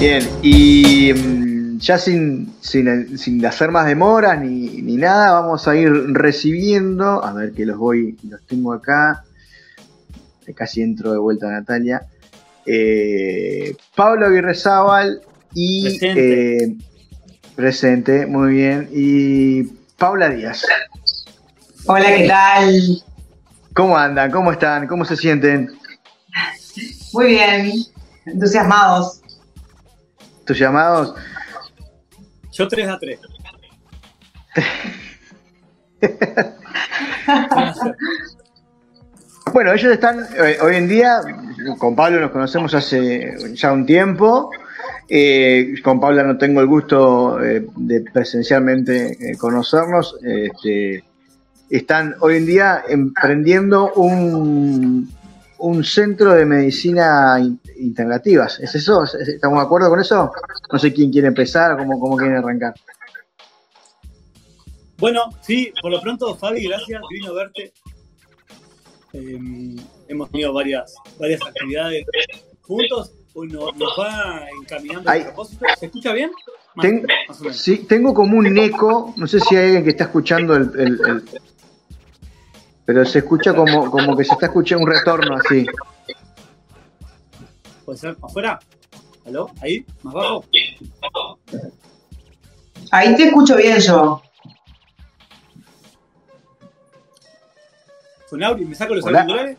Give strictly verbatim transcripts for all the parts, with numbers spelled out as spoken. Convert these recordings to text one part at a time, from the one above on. Bien, y ya sin, sin, sin hacer más demoras ni, ni nada, vamos a ir recibiendo, a ver que los voy, los tengo acá, casi entro de vuelta a Natalia, eh, Pablo Aguirrezábal y... Presente. Eh, presente, muy bien, y Paula Díaz. Hola, ¿qué tal? ¿Cómo andan? ¿Cómo están? ¿Cómo se sienten? Muy bien, entusiasmados. ¿Tus llamados? Yo tres a tres. Bueno, ellos están eh, hoy en día, con Pablo nos conocemos hace ya un tiempo. Eh, con Paula no tengo el gusto eh, de presencialmente eh, conocernos. Eh, este, están hoy en día emprendiendo un, un centro de medicina integrativas. ¿Es eso? ¿Estamos de acuerdo con eso? No sé quién quiere empezar, cómo, cómo quieren arrancar. Bueno, sí, por lo pronto, Fabi, gracias, divino verte. Eh, hemos tenido varias, varias actividades juntos. Hoy no, nos va encaminando a propósito. ¿Se escucha bien? Más, Ten, más o menos. Sí, tengo como un eco. No sé si hay alguien que está escuchando el... el, el pero se escucha como, como que se está escuchando un retorno así. ¿Puede ser afuera? ¿Aló? ¿Ahí? ¿Más bajo? Ahí te escucho bien yo. ¿Sonauri? ¿Me saco los Hola. auriculares?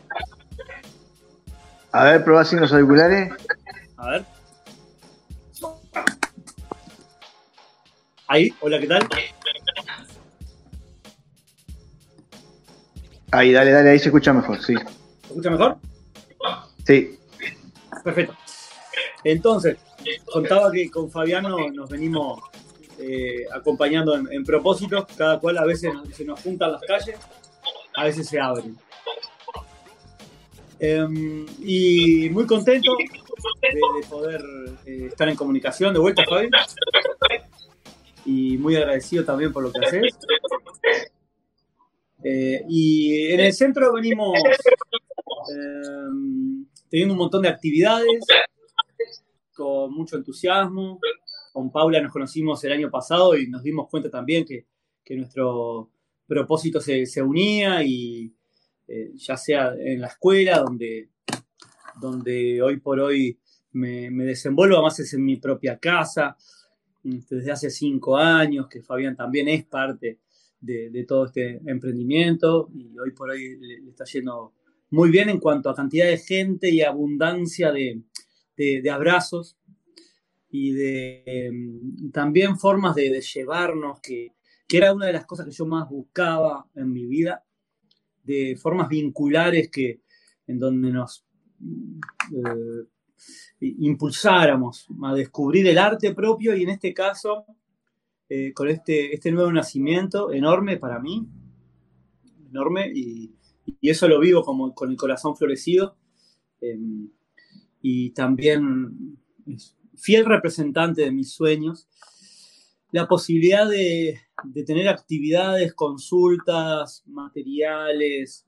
A ver, probá sin los auriculares. A ver. Ahí, hola, ¿qué tal? Ahí, dale, dale, ahí se escucha mejor, sí. ¿Se escucha mejor? Sí. Perfecto. Entonces, contaba que con Fabiano nos venimos eh, acompañando en, en propósitos. Cada cual a veces se nos juntan las calles, a veces se abren. Um, y muy contento de, de poder eh, estar en comunicación de vuelta, Fabi, y muy agradecido también por lo que haces. Eh, y en el centro venimos eh, teniendo un montón de actividades con mucho entusiasmo. Con Paula nos conocimos el año pasado y nos dimos cuenta también que, que nuestro propósito se, se unía y Eh, ya sea en la escuela, donde, donde hoy por hoy me, me desenvuelvo, además es en mi propia casa, desde hace cinco años, que Fabián también es parte de, de todo este emprendimiento, y hoy por hoy le, le está yendo muy bien en cuanto a cantidad de gente y abundancia de, de, de abrazos, y de eh, también formas de, de llevarnos, que, que era una de las cosas que yo más buscaba en mi vida, de formas vinculares que, en donde nos eh, impulsáramos a descubrir el arte propio y en este caso, eh, con este, este nuevo nacimiento enorme para mí, enorme, y, y eso lo vivo como con el corazón florecido, eh, y también fiel representante de mis sueños, la posibilidad de, de tener actividades, consultas, materiales,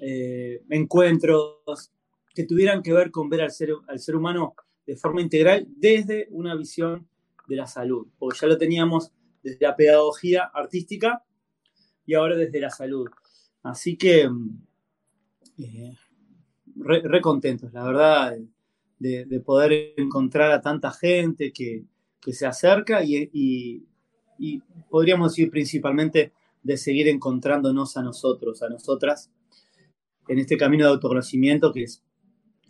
eh, encuentros que tuvieran que ver con ver al ser, al ser humano de forma integral desde una visión de la salud. Porque ya lo teníamos desde la pedagogía artística y ahora desde la salud. Así que eh, re, re contentos, la verdad, de, de poder encontrar a tanta gente que... que se acerca y, y, y podríamos decir principalmente de seguir encontrándonos a nosotros, a nosotras, en este camino de autoconocimiento que es,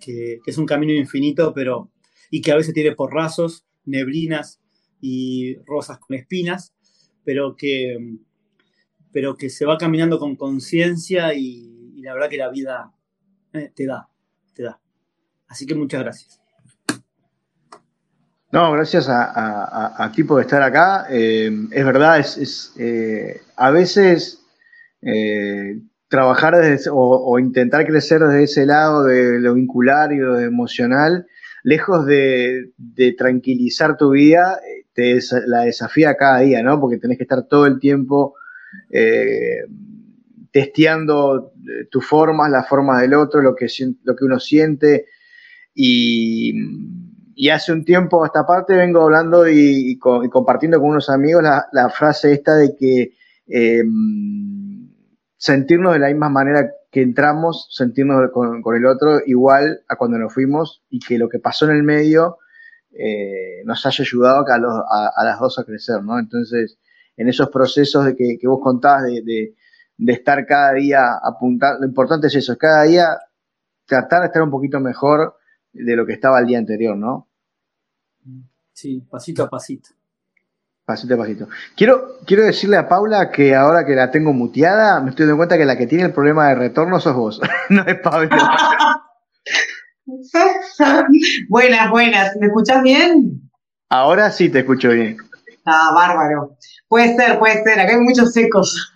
que, que es un camino infinito, pero y que a veces tiene porrazos, neblinas y rosas con espinas, pero que, pero que se va caminando con conciencia y, y la verdad que la vida eh, te da, te da. Así que muchas gracias. No, gracias a, a, a, a ti por estar acá. Eh, es verdad, es, es eh, a veces eh, trabajar desde, o, o intentar crecer desde ese lado de lo vincular y lo emocional, lejos de, de tranquilizar tu vida, te des, la desafía cada día, ¿no? Porque tenés que estar todo el tiempo eh, testeando tus formas, las formas del otro, lo que, lo que uno siente y... y hace un tiempo a esta parte vengo hablando y, y, co y compartiendo con unos amigos la, la frase esta de que eh, sentirnos de la misma manera que entramos, sentirnos con, con el otro igual a cuando nos fuimos, y que lo que pasó en el medio eh, nos haya ayudado a, los, a, a las dos a crecer, ¿no? Entonces, en esos procesos de que, que vos contabas de, de, de estar cada día apuntando, lo importante es eso, es cada día tratar de estar un poquito mejor de lo que estaba el día anterior, ¿no? Sí, pasito a pasito. Pasito a pasito. Quiero, quiero decirle a Paula que ahora que la tengo muteada, me estoy dando cuenta que la que tiene el problema de retorno sos vos, no es Paula. Buenas, buenas. ¿Me escuchás bien? Ahora sí te escucho bien. Ah, bárbaro. Puede ser, puede ser. Acá hay muchos secos.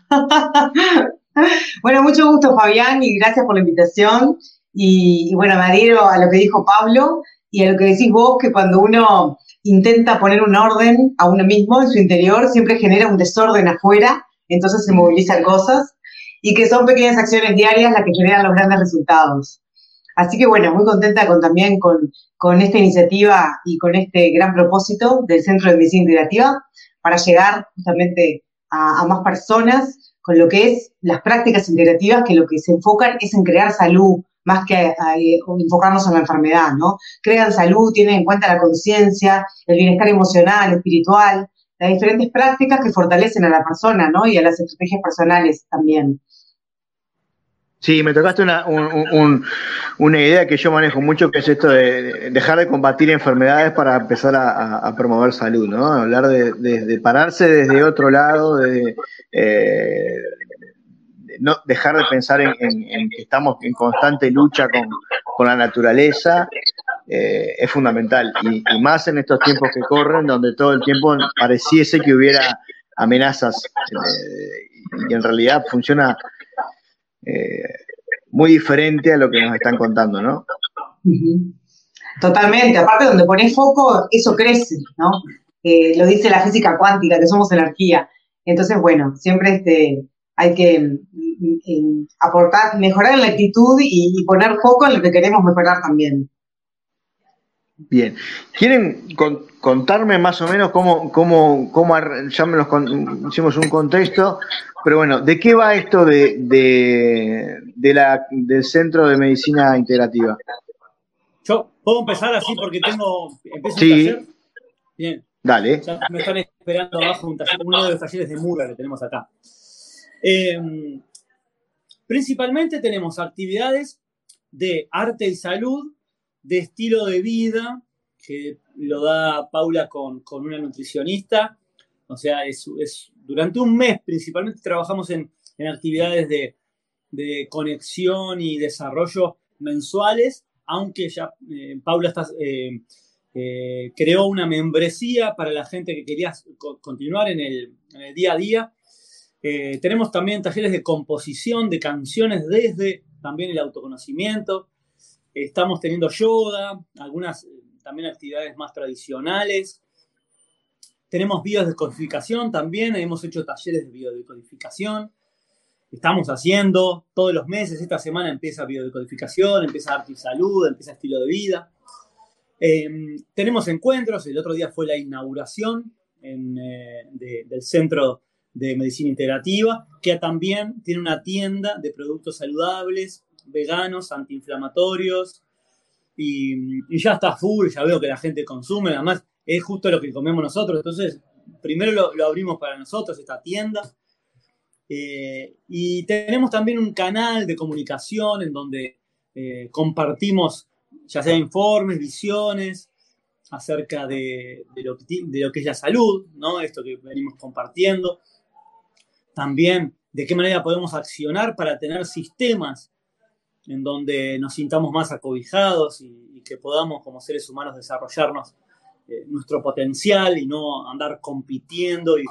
Bueno, mucho gusto, Fabián, y gracias por la invitación. Y, y bueno, me adhiero a lo que dijo Pablo y a lo que decís vos, que cuando uno intenta poner un orden a uno mismo en su interior, siempre genera un desorden afuera, entonces se movilizan cosas, y que son pequeñas acciones diarias las que generan los grandes resultados. Así que bueno, muy contenta con, también con, con esta iniciativa y con este gran propósito del Centro de Medicina Integrativa para llegar justamente a, a más personas con lo que es las prácticas integrativas, que lo que se enfocan es en crear salud, más que a, a, enfocarnos en la enfermedad, ¿no? Crean salud, tienen en cuenta la conciencia, el bienestar emocional, espiritual, las diferentes prácticas que fortalecen a la persona, ¿no? Y a las estrategias personales también. Sí, me tocaste una, un, un, una idea que yo manejo mucho, que es esto de dejar de combatir enfermedades para empezar a, a promover salud, ¿no? Hablar de, de, de pararse desde otro lado, de... Eh, no dejar de pensar en, en, en que estamos en constante lucha con, con la naturaleza, eh, es fundamental. Y, y más en estos tiempos que corren, donde todo el tiempo pareciese que hubiera amenazas. Eh, y en realidad funciona eh, muy diferente a lo que nos están contando, ¿no? Totalmente. Aparte, donde ponés foco, eso crece, ¿no? Eh, lo dice la física cuántica, que somos energía. Entonces, bueno, siempre este... hay que mm, mm, aportar, mejorar en la actitud y, y poner foco en lo que queremos mejorar también. Bien. ¿Quieren con, contarme más o menos cómo, cómo, cómo ya me los con, hicimos un contexto, pero bueno, ¿de qué va esto de, de, de la, del Centro de Medicina Integrativa? Yo puedo empezar así porque tengo... ¿Empiezo sí. Un taller? Bien. Dale. Ya me están esperando abajo un taller, uno de los talleres de Mura que tenemos acá. Eh, principalmente tenemos actividades de arte y salud, de estilo de vida, que lo da Paula con, con una nutricionista. O sea, es, es durante un mes principalmente trabajamos en, en actividades de, de conexión y desarrollo mensuales, aunque ya eh, Paula está, eh, eh, creó una membresía para la gente que quería co- continuar en el, en el día a día. Eh, tenemos también talleres de composición de canciones desde también el autoconocimiento. Eh, estamos teniendo yoga, algunas eh, también actividades más tradicionales. Tenemos biodescodificación también, hemos hecho talleres de biodescodificación. Estamos haciendo todos los meses, esta semana empieza biodescodificación, empieza arte y salud, empieza estilo de vida. Eh, tenemos encuentros, el otro día fue la inauguración en, eh, de, del centro de medicina integrativa, que también tiene una tienda de productos saludables, veganos, antiinflamatorios, y, y ya está full, ya veo que la gente consume, además es justo lo que comemos nosotros, entonces primero lo, lo abrimos para nosotros, esta tienda, eh, y tenemos también un canal de comunicación en donde eh, compartimos ya sea informes, visiones, acerca de, de, lo, de lo que es la salud, ¿no? Esto que venimos compartiendo. También, de qué manera podemos accionar para tener sistemas en donde nos sintamos más acobijados y, y que podamos, como seres humanos, desarrollarnos eh, nuestro potencial y no andar compitiendo y,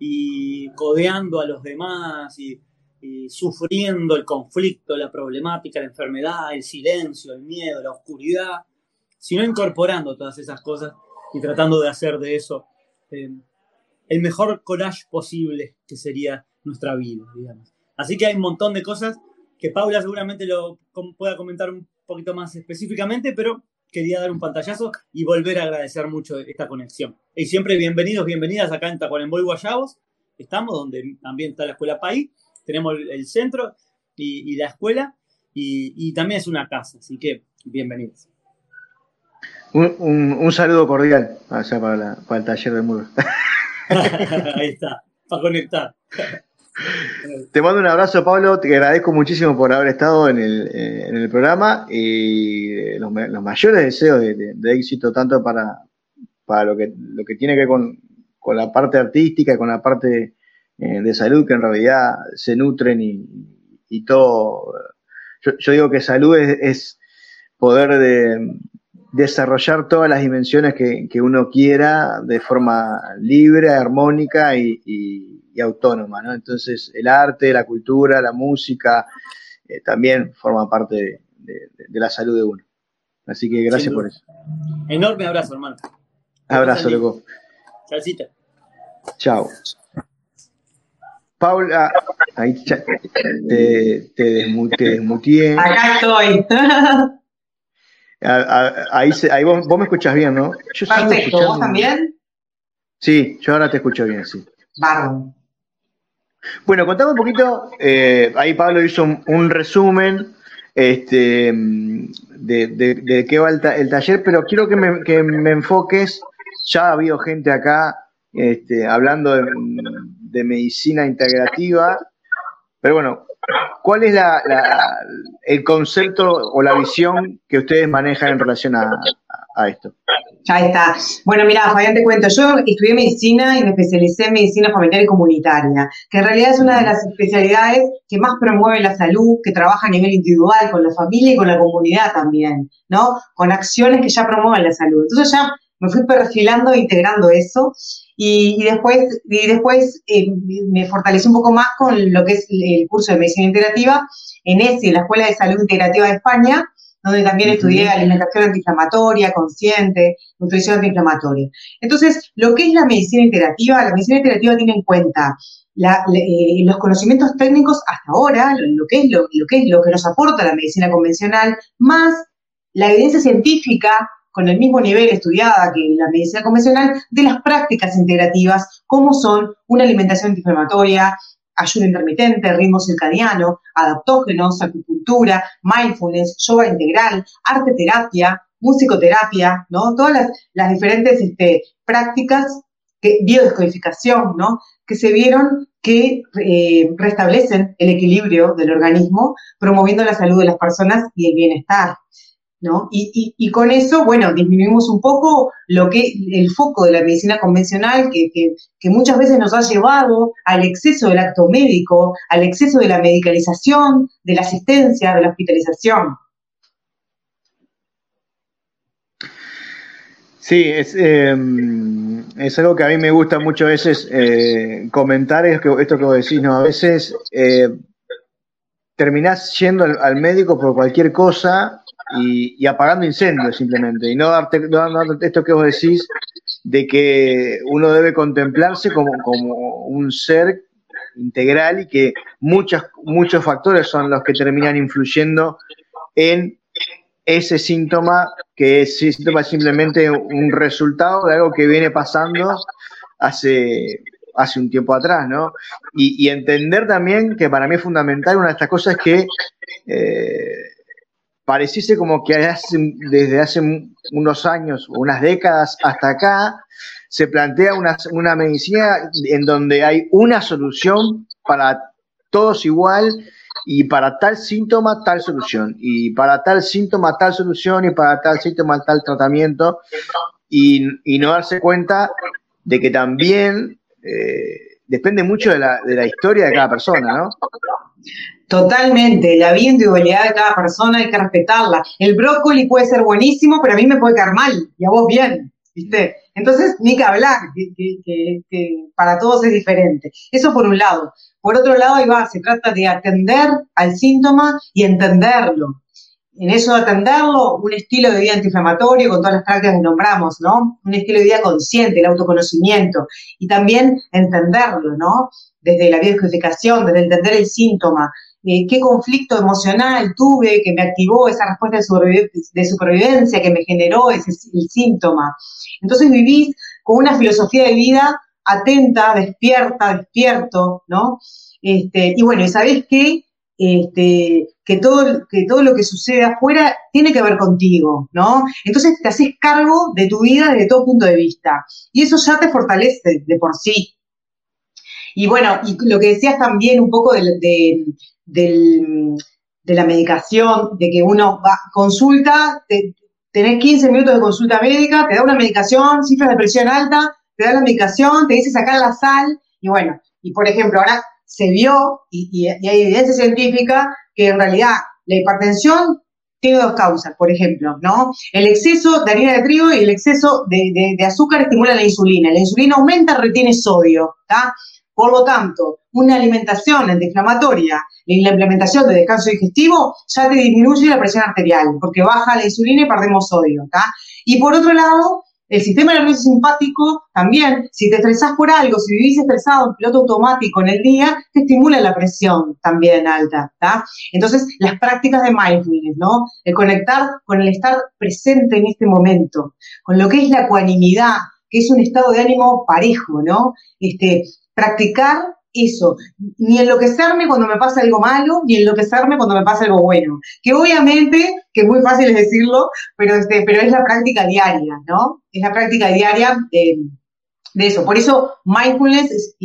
y codeando a los demás y, y sufriendo el conflicto, la problemática, la enfermedad, el silencio, el miedo, la oscuridad, sino incorporando todas esas cosas y tratando de hacer de eso eh, el mejor collage posible que sería nuestra vida, digamos. Así que hay un montón de cosas que Paula seguramente lo com- pueda comentar un poquito más específicamente, pero quería dar un pantallazo y volver a agradecer mucho esta conexión. Y siempre bienvenidos, bienvenidas acá en Tacuarembó y Guayabos. Estamos donde también está la Escuela País, tenemos el centro y, y la escuela, y, y también es una casa, así que bienvenidos. Un, un, un saludo cordial allá para, la, para el taller del muro. Ahí está, para conectar. Te mando un abrazo, Pablo, te agradezco muchísimo por haber estado en el, eh, en el programa y los, los mayores deseos de, de, de éxito tanto para, para lo, que, lo que tiene que ver con, con la parte artística, con la parte eh, de salud, que en realidad se nutren y, y todo. Yo, yo digo que salud es, es poder de, desarrollar todas las dimensiones que, que uno quiera de forma libre, armónica y, y y autónoma, ¿no? Entonces, el arte, la cultura, la música, eh, también forma parte de, de, de la salud de uno. Así que gracias por eso. Enorme abrazo, hermano. Abrazo, loco. Salsita. Chao. Paula, ahí te, te, desmute, te desmuteé. Acá estoy. A, a, ahí se, ahí vos, vos me escuchás bien, ¿no? Yo perfecto, ¿vos también? Bien. Sí, yo ahora te escucho bien, sí. Bárbaro. Bueno, contame un poquito, eh, ahí Pablo hizo un, un resumen este, de, de, de qué va el, ta, el taller, pero quiero que me, que me enfoques, ya ha habido gente acá este, hablando de, de medicina integrativa, pero bueno, ¿cuál es la, la, el concepto o la visión que ustedes manejan en relación a, a esto? Ya está. Bueno, mirá, Fabián, te cuento. Yo estudié medicina y me especialicé en medicina familiar y comunitaria, que en realidad es una de las especialidades que más promueve la salud, que trabaja a nivel individual, con la familia y con la comunidad también, ¿no? Con acciones que ya promueven la salud. Entonces ya me fui perfilando e integrando eso. Y, y después, y después eh, me fortalecí un poco más con lo que es el curso de Medicina Integrativa en ESI, la Escuela de Salud Integrativa de España, donde también estudié alimentación antiinflamatoria, consciente, nutrición antiinflamatoria. Entonces, lo que es la medicina integrativa, la medicina integrativa tiene en cuenta la, eh, los conocimientos técnicos hasta ahora, lo, lo, que es lo, lo que es lo que nos aporta la medicina convencional, más la evidencia científica con el mismo nivel estudiada que la medicina convencional, de las prácticas integrativas, como son una alimentación antiinflamatoria, ayuno intermitente, ritmo circadiano, adaptógenos, acupuntura, mindfulness, yoga integral, arte terapia, musicoterapia, ¿no? Todas las, las diferentes este, prácticas, que, biodescodificación, ¿no? Que se vieron que eh, restablecen el equilibrio del organismo, promoviendo la salud de las personas y el bienestar, ¿no? Y, y, y con eso, bueno, disminuimos un poco lo que el foco de la medicina convencional que, que, que muchas veces nos ha llevado al exceso del acto médico, al exceso de la medicalización, de la asistencia, de la hospitalización. Sí, es, eh, es algo que a mí me gusta mucho a veces eh, comentar, es que esto que vos decís, ¿no? A veces eh, terminás yendo al, al médico por cualquier cosa, Y, y apagando incendios simplemente, y no darte, no, no, esto que vos decís de que uno debe contemplarse como, como un ser integral y que muchas, muchos factores son los que terminan influyendo en ese síntoma, que es, ese síntoma es simplemente un resultado de algo que viene pasando hace, hace un tiempo atrás, ¿no? Y, y entender también que para mí es fundamental, una de estas cosas es que eh, pareciese como que hace, desde hace unos años, unas décadas hasta acá, se plantea una, una medicina en donde hay una solución para todos igual y para tal síntoma, tal solución, y para tal síntoma, tal solución, y para tal síntoma, tal tratamiento, y, y no darse cuenta de que también eh, depende mucho de la, de la historia de cada persona, ¿no? Totalmente, la vida individualidad de cada persona hay que respetarla. El brócoli puede ser buenísimo, pero a mí me puede caer mal, y a vos bien, ¿viste? Entonces, ni que hablar, que, que, que para todos es diferente. Eso por un lado. Por otro lado, ahí va, se trata de atender al síntoma y entenderlo. En eso de atenderlo, un estilo de vida antiinflamatorio, con todas las prácticas que nombramos, ¿no? Un estilo de vida consciente, el autoconocimiento, y también entenderlo, ¿no? Desde la biodescodificación, desde entender el síntoma, eh, qué conflicto emocional tuve que me activó esa respuesta de, superviv- de supervivencia que me generó ese el síntoma. Entonces vivís con una filosofía de vida atenta, despierta, despierto, ¿no? Este, y bueno, y sabés que, este, que, todo, que todo lo que sucede afuera tiene que ver contigo, ¿no? Entonces te haces cargo de tu vida desde todo punto de vista. Y eso ya te fortalece de por sí. Y bueno, y lo que decías también un poco de, de, de, de la medicación, de que uno va, consulta, te, tenés quince minutos de consulta médica, te da una medicación, cifras de presión alta, te da la medicación, te dice sacar la sal, y bueno, y por ejemplo, ahora se vio, y, y, y hay evidencia científica, que en realidad la hipertensión tiene dos causas, por ejemplo, ¿no? El exceso de harina de trigo y el exceso de, de, de azúcar estimula la insulina. La insulina aumenta, retiene sodio, ¿está? Por lo tanto, una alimentación antiinflamatoria y la implementación de descanso digestivo ya te disminuye la presión arterial, porque baja la insulina y perdemos sodio, ¿tá? Y por otro lado, el sistema nervioso simpático también, si te estresás por algo, si vivís estresado en piloto automático en el día, te estimula la presión también alta, ¿tá? Entonces, las prácticas de mindfulness, ¿no? El conectar con el estar presente en este momento, con lo que es la ecuanimidad, que es un estado de ánimo parejo, ¿no? Este... Practicar eso, ni enloquecerme cuando me pasa algo malo, ni enloquecerme cuando me pasa algo bueno. Que obviamente, que es muy fácil decirlo, pero, este, pero es la práctica diaria, ¿no? Es la práctica diaria de, de eso. Por eso, mindfulness,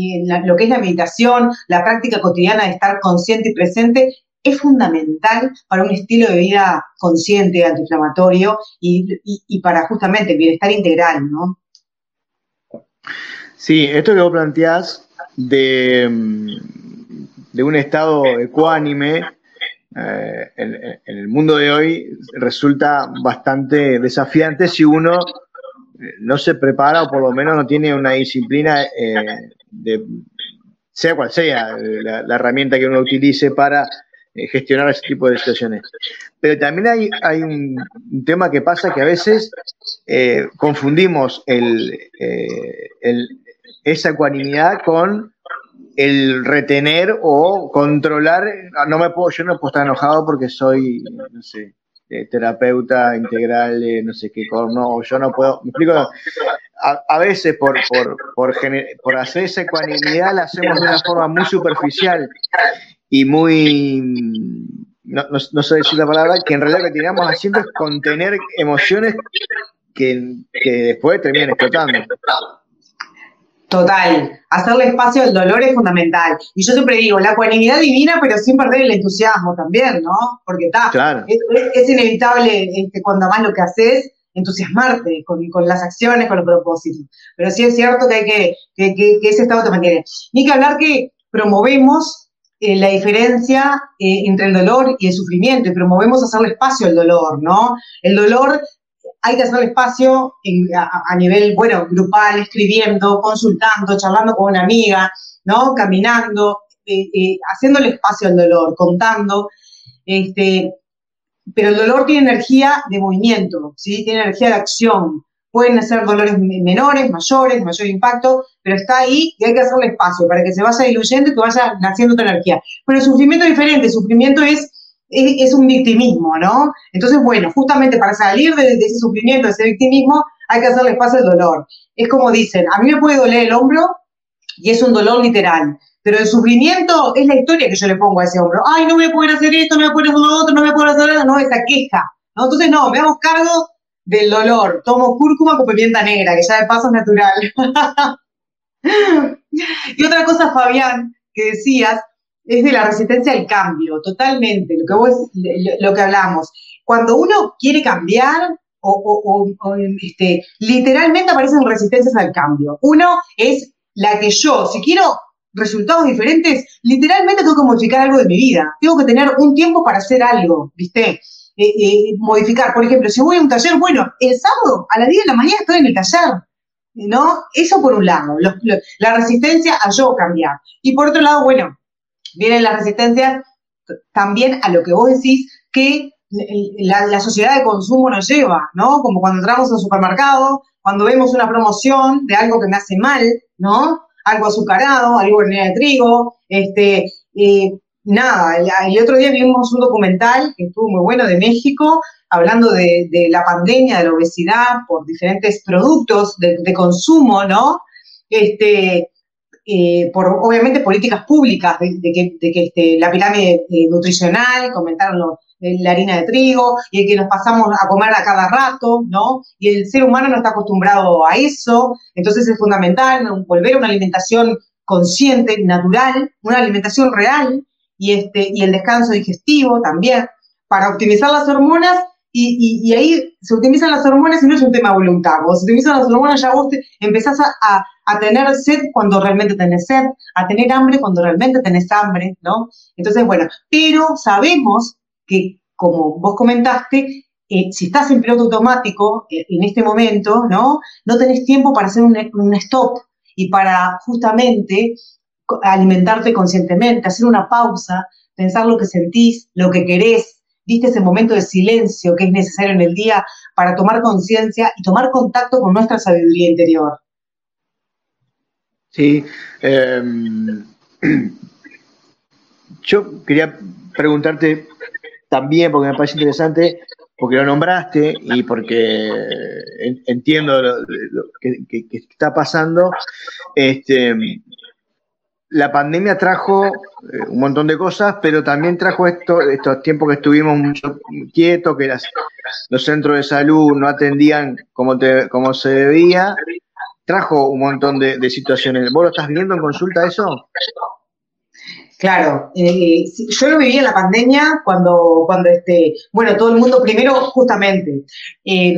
lo que es la meditación, la práctica cotidiana de estar consciente y presente, es fundamental para un estilo de vida consciente, antiinflamatorio y, y, y para justamente el bienestar integral, ¿no? Sí, esto que vos planteás de, de un estado ecuánime eh, en, en el mundo de hoy resulta bastante desafiante si uno no se prepara o por lo menos no tiene una disciplina, eh, de, sea cual sea la, la herramienta que uno utilice para eh, gestionar ese tipo de situaciones. Pero también hay, hay un, un tema que pasa que a veces eh, confundimos el... Eh, el esa ecuanimidad con el retener o controlar. No me puedo, yo no puedo estar enojado porque soy, no sé, terapeuta integral, no sé qué, no, yo no puedo, me explico, a, a veces por, por, por, gener, por hacer esa ecuanimidad la hacemos de una forma muy superficial y muy, no, no, no sé decir la palabra, que en realidad lo que terminamos haciendo es contener emociones que, que después terminan explotando. Total, hacerle espacio al dolor es fundamental. Y yo siempre digo, la ecuanimidad divina, pero sin perder el entusiasmo también, ¿no? Porque está, claro. es, es inevitable este, cuando más lo que haces, entusiasmarte con, con las acciones, con los propósitos. Pero sí es cierto que hay que, que, que, que ese estado te mantiene. Y hay que hablar que promovemos eh, la diferencia eh, entre el dolor y el sufrimiento, y promovemos hacerle espacio al dolor, ¿no? El dolor... Hay que hacer espacio en, a, a nivel, bueno, grupal, escribiendo, consultando, charlando con una amiga, ¿no? Caminando, eh, eh, haciéndole espacio al dolor, contando. Este, pero el dolor tiene energía de movimiento, ¿sí? Tiene energía de acción. Pueden ser dolores menores, mayores, mayor impacto, pero está ahí y hay que hacerle espacio para que se vaya diluyendo y que vaya naciendo otra energía. Pero el sufrimiento es diferente, el sufrimiento es... es un victimismo, ¿no? Entonces, bueno, justamente para salir de, de ese sufrimiento, de ese victimismo, hay que hacerle espacio al dolor. Es como dicen, a mí me puede doler el hombro y es un dolor literal, pero el sufrimiento es la historia que yo le pongo a ese hombro. Ay, no voy a poder hacer esto, no voy a poder hacer lo otro, no voy a poder hacer nada, no, esa queja, ¿no? Entonces, no, me hago cargo del dolor. Tomo cúrcuma con pimienta negra, que ya de paso es natural. Y otra cosa, Fabián, que decías, es de la resistencia al cambio, totalmente, lo que vos, lo que hablamos. Cuando uno quiere cambiar, o, o, o, o este, literalmente aparecen resistencias al cambio. Uno es la que yo, si quiero resultados diferentes, literalmente tengo que modificar algo de mi vida. Tengo que tener un tiempo para hacer algo, ¿viste? Eh, eh, modificar, por ejemplo, si voy a un taller, bueno, el sábado a las diez de la mañana estoy en el taller, ¿no? Eso por un lado, lo, lo, la resistencia a yo cambiar. Y por otro lado, bueno, vienen las resistencias también a lo que vos decís que la, la sociedad de consumo nos lleva, ¿no? Como cuando entramos al supermercado, cuando vemos una promoción de algo que me hace mal, ¿no? Algo azucarado, algo de harina de trigo, este, eh, nada, el otro día vimos un documental que estuvo muy bueno de México, hablando de, de la pandemia, de la obesidad, por diferentes productos de, de consumo, ¿no? Este, eh, por, obviamente, políticas públicas, de, de que, de que este, la pirámide eh, nutricional, comentaron los, eh, la harina de trigo, y el que nos pasamos a comer a cada rato, ¿no? Y el ser humano no está acostumbrado a eso, entonces es fundamental volver a una alimentación consciente, natural, una alimentación real, y, este, y el descanso digestivo también, para optimizar las hormonas, y, y, y ahí se optimizan las hormonas y no es un tema de voluntad. Cuando se optimizan las hormonas ya vos te, empezás a, a, a tener sed cuando realmente tenés sed, a tener hambre cuando realmente tenés hambre, ¿no? Entonces, bueno, pero sabemos que, como vos comentaste, eh, si estás en piloto automático eh, en este momento, ¿no? No tenés tiempo para hacer un, un stop y para justamente alimentarte conscientemente, hacer una pausa, pensar lo que sentís, lo que querés, viste ese momento de silencio que es necesario en el día para tomar conciencia y tomar contacto con nuestra sabiduría interior. Sí. Eh, yo quería preguntarte también, porque me parece interesante, porque lo nombraste y porque entiendo lo, lo que, que, que está pasando. Este, la pandemia trajo un montón de cosas, pero también trajo esto, estos tiempos que estuvimos mucho quietos, que las, los centros de salud no atendían como, te, como se debía, trajo un montón de, de situaciones. ¿Vos lo estás viendo en consulta eso? Claro, eh, yo lo viví en la pandemia cuando, cuando este, bueno, todo el mundo, primero, justamente, eh,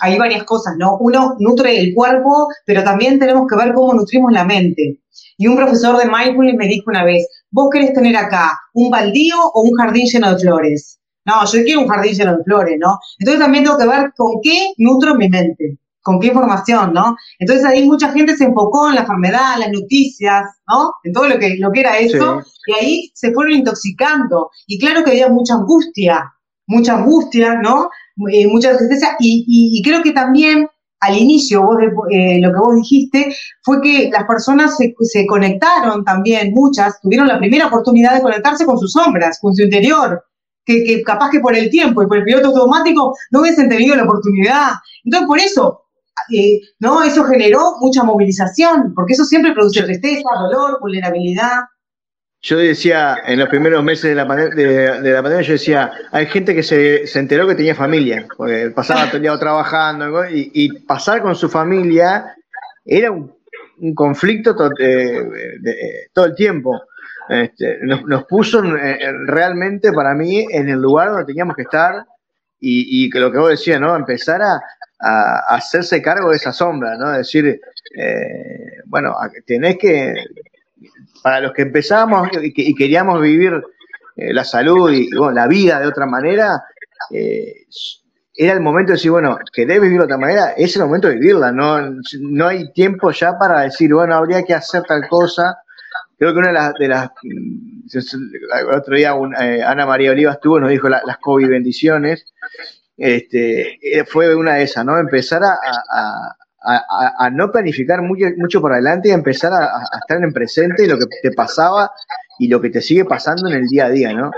hay varias cosas, ¿no? Uno nutre el cuerpo, pero también tenemos que ver cómo nutrimos la mente. Y un profesor de mindfulness me dijo una vez, ¿vos querés tener acá un baldío o un jardín lleno de flores? No, yo quiero un jardín lleno de flores, ¿no? Entonces también tengo que ver con qué nutro mi mente, con qué información, ¿no? Entonces ahí mucha gente se enfocó en la enfermedad, en las noticias, ¿no? En todo lo que, lo que era eso, sí. Y ahí se fueron intoxicando. Y claro que había mucha angustia, mucha angustia, ¿no? Eh, mucha tristeza, y, y, y creo que también... Al inicio, vos, eh, lo que vos dijiste fue que las personas se, se conectaron también, muchas, tuvieron la primera oportunidad de conectarse con sus sombras, con su interior, que, que capaz que por el tiempo y por el piloto automático no hubiesen tenido la oportunidad. Entonces, por eso, eh, no, eso generó mucha movilización, porque eso siempre produce tristeza, dolor, vulnerabilidad. Yo decía, en los primeros meses de la, pandem- de, de la pandemia, yo decía, hay gente que se, se enteró que tenía familia, porque pasaba todo el día trabajando, y, y pasar con su familia era un, un conflicto to- de, de, todo el tiempo. Este, nos, nos puso realmente, para mí, en el lugar donde teníamos que estar, y, y que lo que vos decías, ¿no? Empezar a, a hacerse cargo de esa sombra, ¿no? Decir, eh, bueno, tenés que... Para los que empezábamos y queríamos vivir eh, la salud y bueno, la vida de otra manera, eh, era el momento de decir, bueno, ¿querés vivir de otra manera? Es el momento de vivirla, no, no hay tiempo ya para decir, bueno, habría que hacer tal cosa. Creo que una de las... De las el otro día un, eh, Ana María Oliva estuvo, nos dijo la, las COVID bendiciones. Este, fue una de esas, ¿no? Empezar a... a A, a, a no planificar mucho, mucho por adelante y a empezar a, a estar en el presente y lo que te pasaba y lo que te sigue pasando en el día a día, ¿no?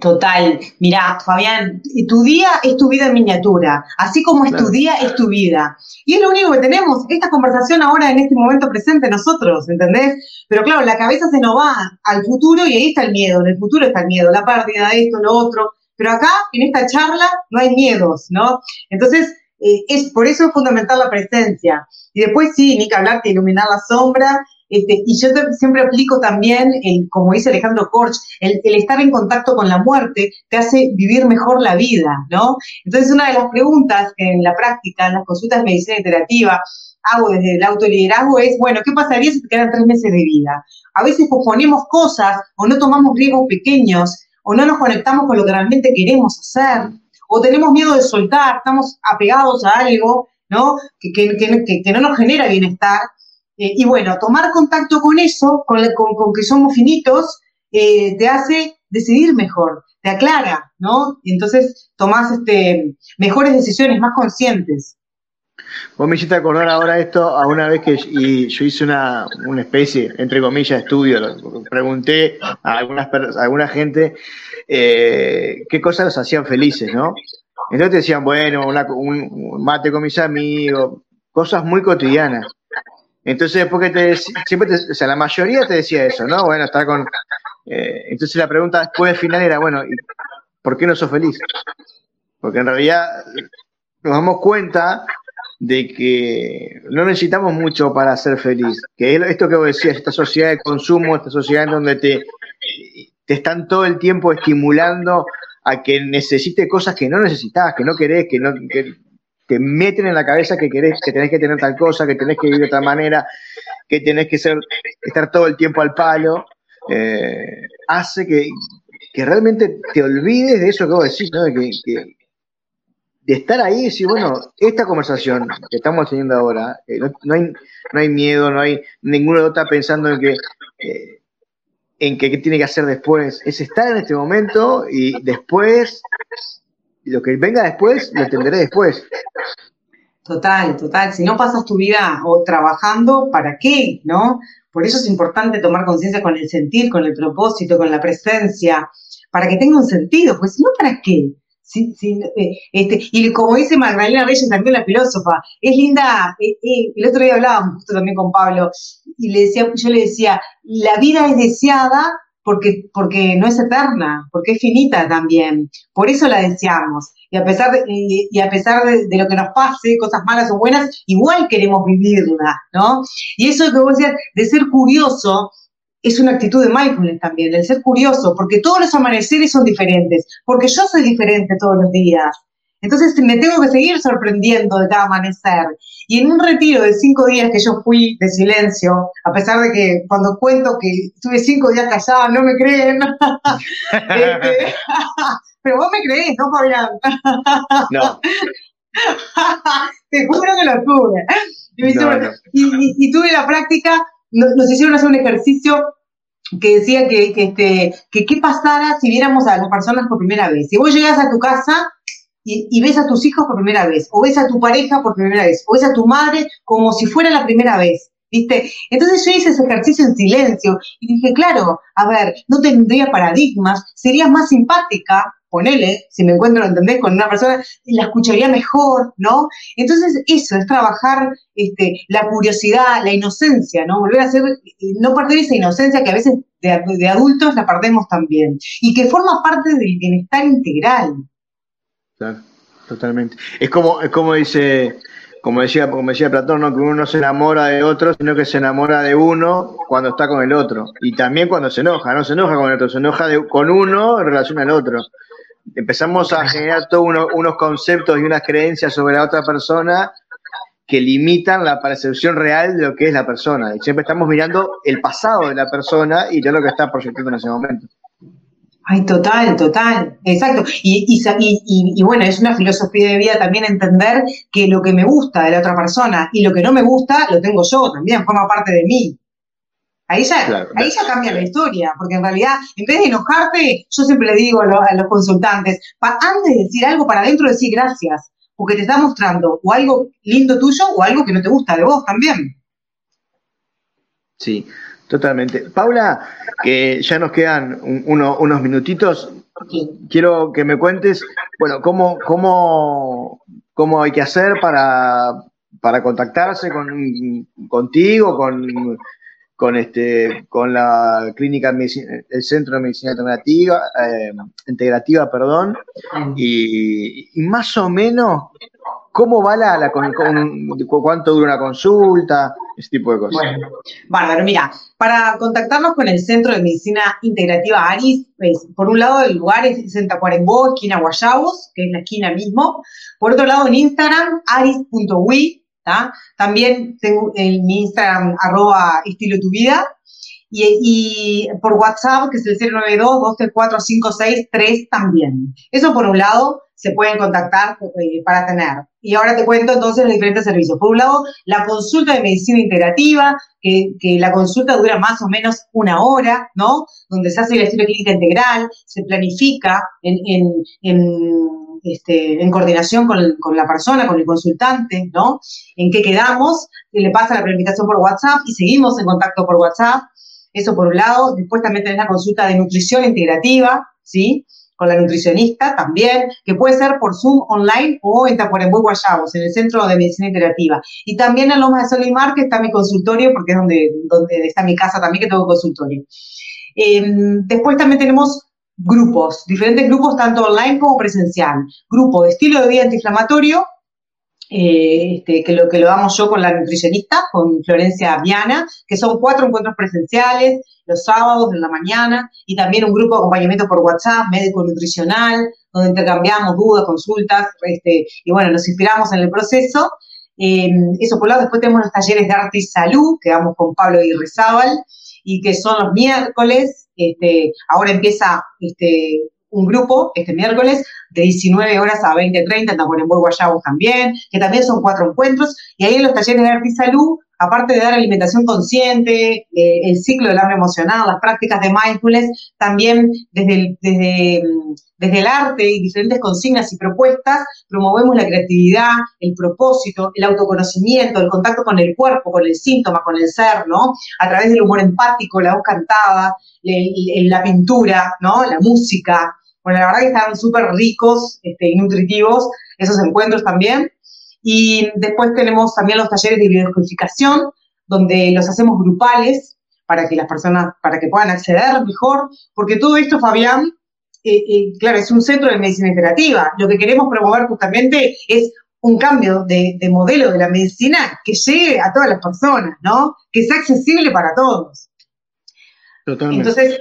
Total. Mirá, Fabián, tu día es tu vida en miniatura. Así como es claro. Tu día es tu vida. Y es lo único que tenemos, esta conversación ahora en este momento presente nosotros, ¿entendés? Pero claro, la cabeza se nos va al futuro y ahí está el miedo. En el futuro está el miedo, la pérdida de esto, lo otro. Pero acá, en esta charla, no hay miedos, ¿no? Entonces... Eh, es, por eso es fundamental la presencia. Y después sí, ni que hablar de iluminar la sombra. Este, y yo te, siempre aplico también, el, como dice Alejandro Korch, el, el estar en contacto con la muerte te hace vivir mejor la vida, ¿no? Entonces una de las preguntas que en la práctica, en las consultas de medicina integrativa, hago desde el autoliderazgo es, bueno, ¿qué pasaría si te quedan tres meses de vida? A veces posponemos cosas o no tomamos riesgos pequeños o no nos conectamos con lo que realmente queremos hacer. O tenemos miedo de soltar, estamos apegados a algo, ¿no? Que, que, que, que no nos genera bienestar. Eh, y bueno, tomar contacto con eso, con, con, con que somos finitos, eh, te hace decidir mejor, te aclara, ¿no? Y entonces tomás este, mejores decisiones, más conscientes. Vos me hiciste acordar ahora esto a una vez que y yo hice una, una especie, entre comillas, estudio. Pregunté a, algunas, a alguna gente eh, qué cosas los hacían felices, ¿no? Entonces decían, bueno, una, un mate con mis amigos, cosas muy cotidianas. Entonces, porque te, siempre te, o sea, la mayoría te decía eso, ¿no? Bueno, estar con... Eh, entonces la pregunta después final era, bueno, ¿por qué no sos feliz? Porque en realidad nos damos cuenta de que no necesitamos mucho para ser feliz, que esto que vos decías, esta sociedad de consumo, esta sociedad en donde te, te están todo el tiempo estimulando a que necesites cosas que no necesitas, que no querés, que no que te meten en la cabeza que querés, que tenés que tener tal cosa, que tenés que vivir de tal manera, que tenés que ser estar todo el tiempo al palo, eh, hace que, que realmente te olvides de eso que vos decís, ¿no? De que, que, de estar ahí y decir, bueno, esta conversación que estamos teniendo ahora, eh, no, no, hay, no hay miedo, no hay ninguno está pensando en que eh, en que qué tiene que hacer después, es estar en este momento y después, lo que venga después, lo entenderé después. Total, total, si no pasas tu vida o trabajando, ¿para qué? ¿No? Por eso es importante tomar conciencia con el sentir, con el propósito, con la presencia, para que tenga un sentido, pues si no, ¿para qué? Sí, sí, este, y como dice Magdalena Reyes, también la filósofa, es linda, eh, eh, el otro día hablábamos justo también con Pablo, y le decía, yo le decía, la vida es deseada porque, porque no es eterna, porque es finita también, por eso la deseamos, y a pesar de, y, y a pesar de, de lo que nos pase, cosas malas o buenas, igual queremos vivirla, ¿no? Y eso que vos decías, de ser curioso, es una actitud de mindfulness también, el ser curioso, porque todos los amaneceres son diferentes, porque yo soy diferente todos los días. Entonces me tengo que seguir sorprendiendo de cada amanecer. Y en un retiro de cinco días que yo fui de silencio, a pesar de que cuando cuento que estuve cinco días callada, no me creen. este, pero vos me creés, ¿no, Fabián? No. Te juro que lo tuve. No, no. Y, y, y tuve la práctica... Nos hicieron hacer un ejercicio que decía que, que este que qué pasara si viéramos a las personas por primera vez. Si vos llegas a tu casa y, y ves a tus hijos por primera vez, o ves a tu pareja por primera vez, o ves a tu madre como si fuera la primera vez, ¿viste? Entonces yo hice ese ejercicio en silencio y dije, claro, a ver, no tendría paradigmas, serías más simpática, ponele, si me encuentro, ¿entendés?, con una persona, la escucharía mejor, ¿no? Entonces eso, es trabajar este, la curiosidad, la inocencia, ¿no? Volver a ser, no perder esa inocencia que a veces de, de adultos la perdemos también, y que forma parte del bienestar integral. Claro, totalmente. Es como, es como dice... Como decía, como decía Platón, ¿no? Que uno no se enamora de otro, sino que se enamora de uno cuando está con el otro. Y también cuando se enoja, no se enoja con el otro, se enoja de, con uno en relación al otro. Empezamos a generar todos uno, unos conceptos y unas creencias sobre la otra persona que limitan la percepción real de lo que es la persona. Y siempre estamos mirando el pasado de la persona y no lo que está proyectando en ese momento. Ay, total, total, exacto. Y, y, y, y bueno, es una filosofía de vida también entender que lo que me gusta de la otra persona y lo que no me gusta lo tengo yo también, forma parte de mí. Ahí ya, claro, ahí ya cambia la historia, porque en realidad, en vez de enojarte, yo siempre le digo a los, a los consultantes, pa, antes de decir algo para adentro, decir gracias, porque te está mostrando o algo lindo tuyo o algo que no te gusta de vos también. Sí. Totalmente. Paula, que ya nos quedan un, uno, unos minutitos, quiero que me cuentes, bueno, cómo, cómo, cómo hay que hacer para, para contactarse con, contigo, con, con, este, con la clínica, el Centro de Medicina Integrativa, eh, integrativa perdón, y, y más o menos, ¿cómo va la, la con, con, cuánto dura una consulta? Ese tipo de cosas. Bueno, bárbaro, mira, para contactarnos con el Centro de Medicina Integrativa ARIS, pues, por un lado el lugar es en Tacuarembó, esquina Guayabos, que es la esquina mismo. Por otro lado en Instagram, aris punto u i, ¿tá? También tengo en mi Instagram, arroba estilo tu vida. Y, y por WhatsApp, que es el cero nueve dos, dos tres cuatro, cinco seis tres también. Eso por un lado. Se pueden contactar eh, para tener. Y ahora te cuento entonces los diferentes servicios. Por un lado, la consulta de medicina integrativa, que, que la consulta dura más o menos una hora, ¿no? Donde se hace la historia clínica integral, se planifica en, en, en, este, en coordinación con, el, con la persona, con el consultante, ¿no? En qué quedamos, le pasa la planificación por WhatsApp y seguimos en contacto por WhatsApp, eso por un lado. Después también tenés la consulta de nutrición integrativa, ¿sí? Con la nutricionista también, que puede ser por Zoom online o en Tacuarembó y Guayabos, en el Centro de Medicina Integrativa. Y también en Lomas de Sol y Mar, que está mi consultorio, porque es donde, donde está mi casa también, que tengo consultorio. Eh, después también tenemos grupos, diferentes grupos, tanto online como presencial. Grupo de estilo de vida antiinflamatorio, eh, este, que lo que lo damos yo con la nutricionista, con Florencia Viana, que son cuatro encuentros presenciales, los sábados en la mañana, y también un grupo de acompañamiento por WhatsApp, médico-nutricional, donde intercambiamos dudas, consultas, este, y bueno, nos inspiramos en el proceso. Eh, eso por lado. Después tenemos los talleres de arte y salud, que damos con Pablo Aguirrezábal, y que son los miércoles. Este, ahora empieza este, un grupo, este miércoles, de diecinueve horas a veinte treinta, en Tacuarembó y Guayabos también, que también son cuatro encuentros, y ahí en los talleres de arte y salud, aparte de dar alimentación consciente, eh, el ciclo del hambre emocional, las prácticas de mindfulness, también desde el, desde, desde el arte y diferentes consignas y propuestas, promovemos la creatividad, el propósito, el autoconocimiento, el contacto con el cuerpo, con el síntoma, con el ser, ¿no? A través del humor empático, la voz cantada, el, el, la pintura, ¿no? La música. Bueno, la verdad que están súper ricos este, y nutritivos esos encuentros también. Y después tenemos también los talleres de biodescodificación, donde los hacemos grupales para que las personas, para que puedan acceder mejor, porque todo esto, Fabián, eh, eh, claro, es un centro de medicina integrativa. Lo que queremos promover justamente es un cambio de, de modelo de la medicina que llegue a todas las personas, ¿no? Que sea accesible para todos. Totalmente. Entonces,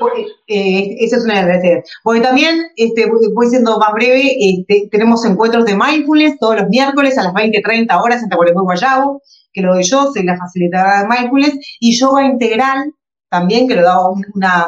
eh, esa es una gracia. Porque también, este, voy siendo más breve, este, tenemos encuentros de mindfulness todos los miércoles a las veinte treinta horas en Tacuarembó y Guayabo, que lo doy yo, soy la facilitadora de mindfulness, y yoga integral también, que lo da una,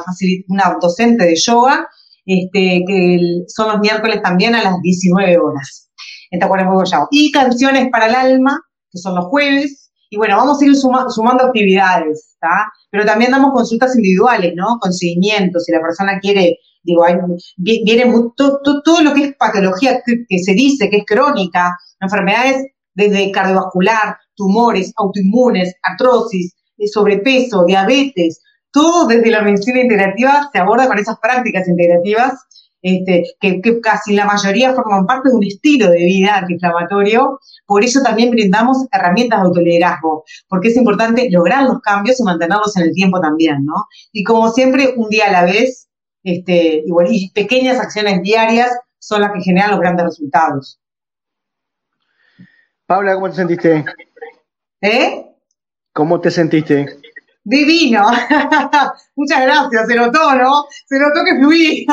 una docente de yoga, este, que son los miércoles también a las diecinueve horas en Tacuarembó y Guayabo. Y canciones para el alma, que son los jueves. Y bueno, vamos a ir suma, sumando actividades, ¿tá? Pero también damos consultas individuales, ¿no? Con seguimiento, si la persona quiere, digo, hay, viene todo, todo lo que es patología que se dice que es crónica, enfermedades desde cardiovascular, tumores, autoinmunes, artrosis, sobrepeso, diabetes, todo desde la medicina integrativa se aborda con esas prácticas integrativas, este, que, que casi la mayoría forman parte de un estilo de vida antiinflamatorio. Por eso también brindamos herramientas de autoliderazgo, porque es importante lograr los cambios y mantenerlos en el tiempo también, ¿no? Y como siempre, un día a la vez, este, y, bueno, y pequeñas acciones diarias son las que generan los grandes resultados. Paula, ¿cómo te sentiste? ¿Eh? ¿Cómo te sentiste? Divino. Muchas gracias, se notó, ¿no? Se notó que fluí.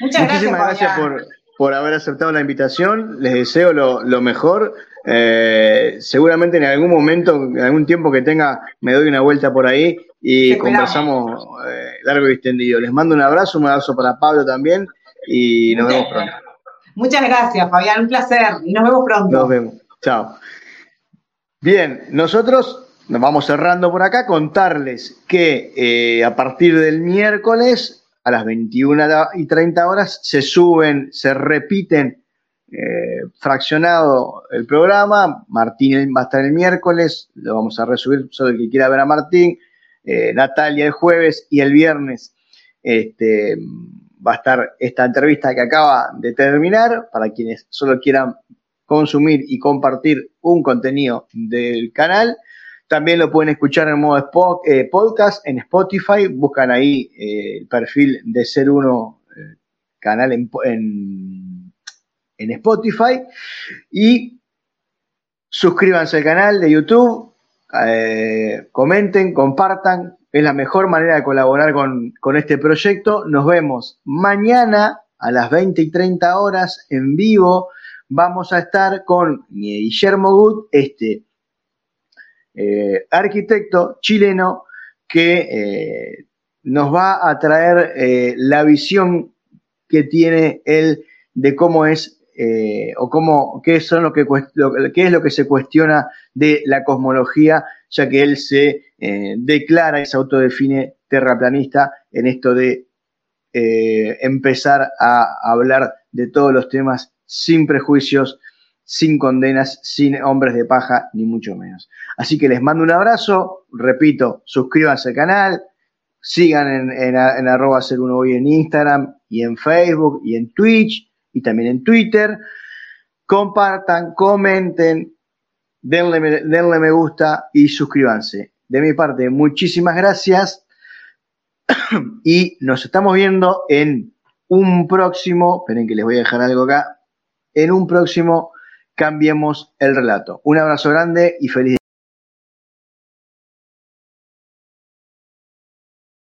Muchas Muchísimas gracias, gracias por, por haber aceptado la invitación. Les deseo lo, lo mejor. Eh, seguramente en algún momento, en algún tiempo que tenga, me doy una vuelta por ahí y conversamos eh, largo y extendido. Les mando un abrazo, un abrazo para Pablo también y nos vemos pronto. Muchas gracias, Fabián, un placer y nos vemos pronto. Nos vemos. Chao. Bien, nosotros nos vamos cerrando por acá, contarles que eh, a partir del miércoles a las veintiuna y treinta horas se suben, se repiten eh, fraccionado el programa. Martín va a estar el miércoles, lo vamos a resubir, solo el que quiera ver a Martín, eh, Natalia el jueves y el viernes este, va a estar esta entrevista que acaba de terminar, para quienes solo quieran consumir y compartir un contenido del canal. También lo pueden escuchar en modo spot, eh, podcast en Spotify. Buscan ahí eh, el perfil de Ser Uno eh, canal en, en, en Spotify. Y suscríbanse al canal de YouTube. Eh, comenten, compartan. Es la mejor manera de colaborar con, con este proyecto. Nos vemos mañana a las veinte y treinta horas en vivo. Vamos a estar con Guillermo Gut, este... Eh, arquitecto chileno que eh, nos va a traer eh, la visión que tiene él de cómo es eh, o cómo qué son lo que lo, qué es lo que se cuestiona de la cosmología, ya que él se eh, declara y se autodefine terraplanista en esto de eh, empezar a hablar de todos los temas, sin prejuicios, sin condenas, sin hombres de paja, ni mucho menos. Así que les mando un abrazo, repito, suscríbanse al canal, sigan en, en, en arroba ser uno hoy en Instagram y en Facebook y en Twitch y también en Twitter. Compartan, comenten, denle, denle me gusta y suscríbanse. De mi parte, muchísimas gracias y nos estamos viendo en un próximo, esperen que les voy a dejar algo acá, en un próximo Cambiemos el Relato. Un abrazo grande y feliz día.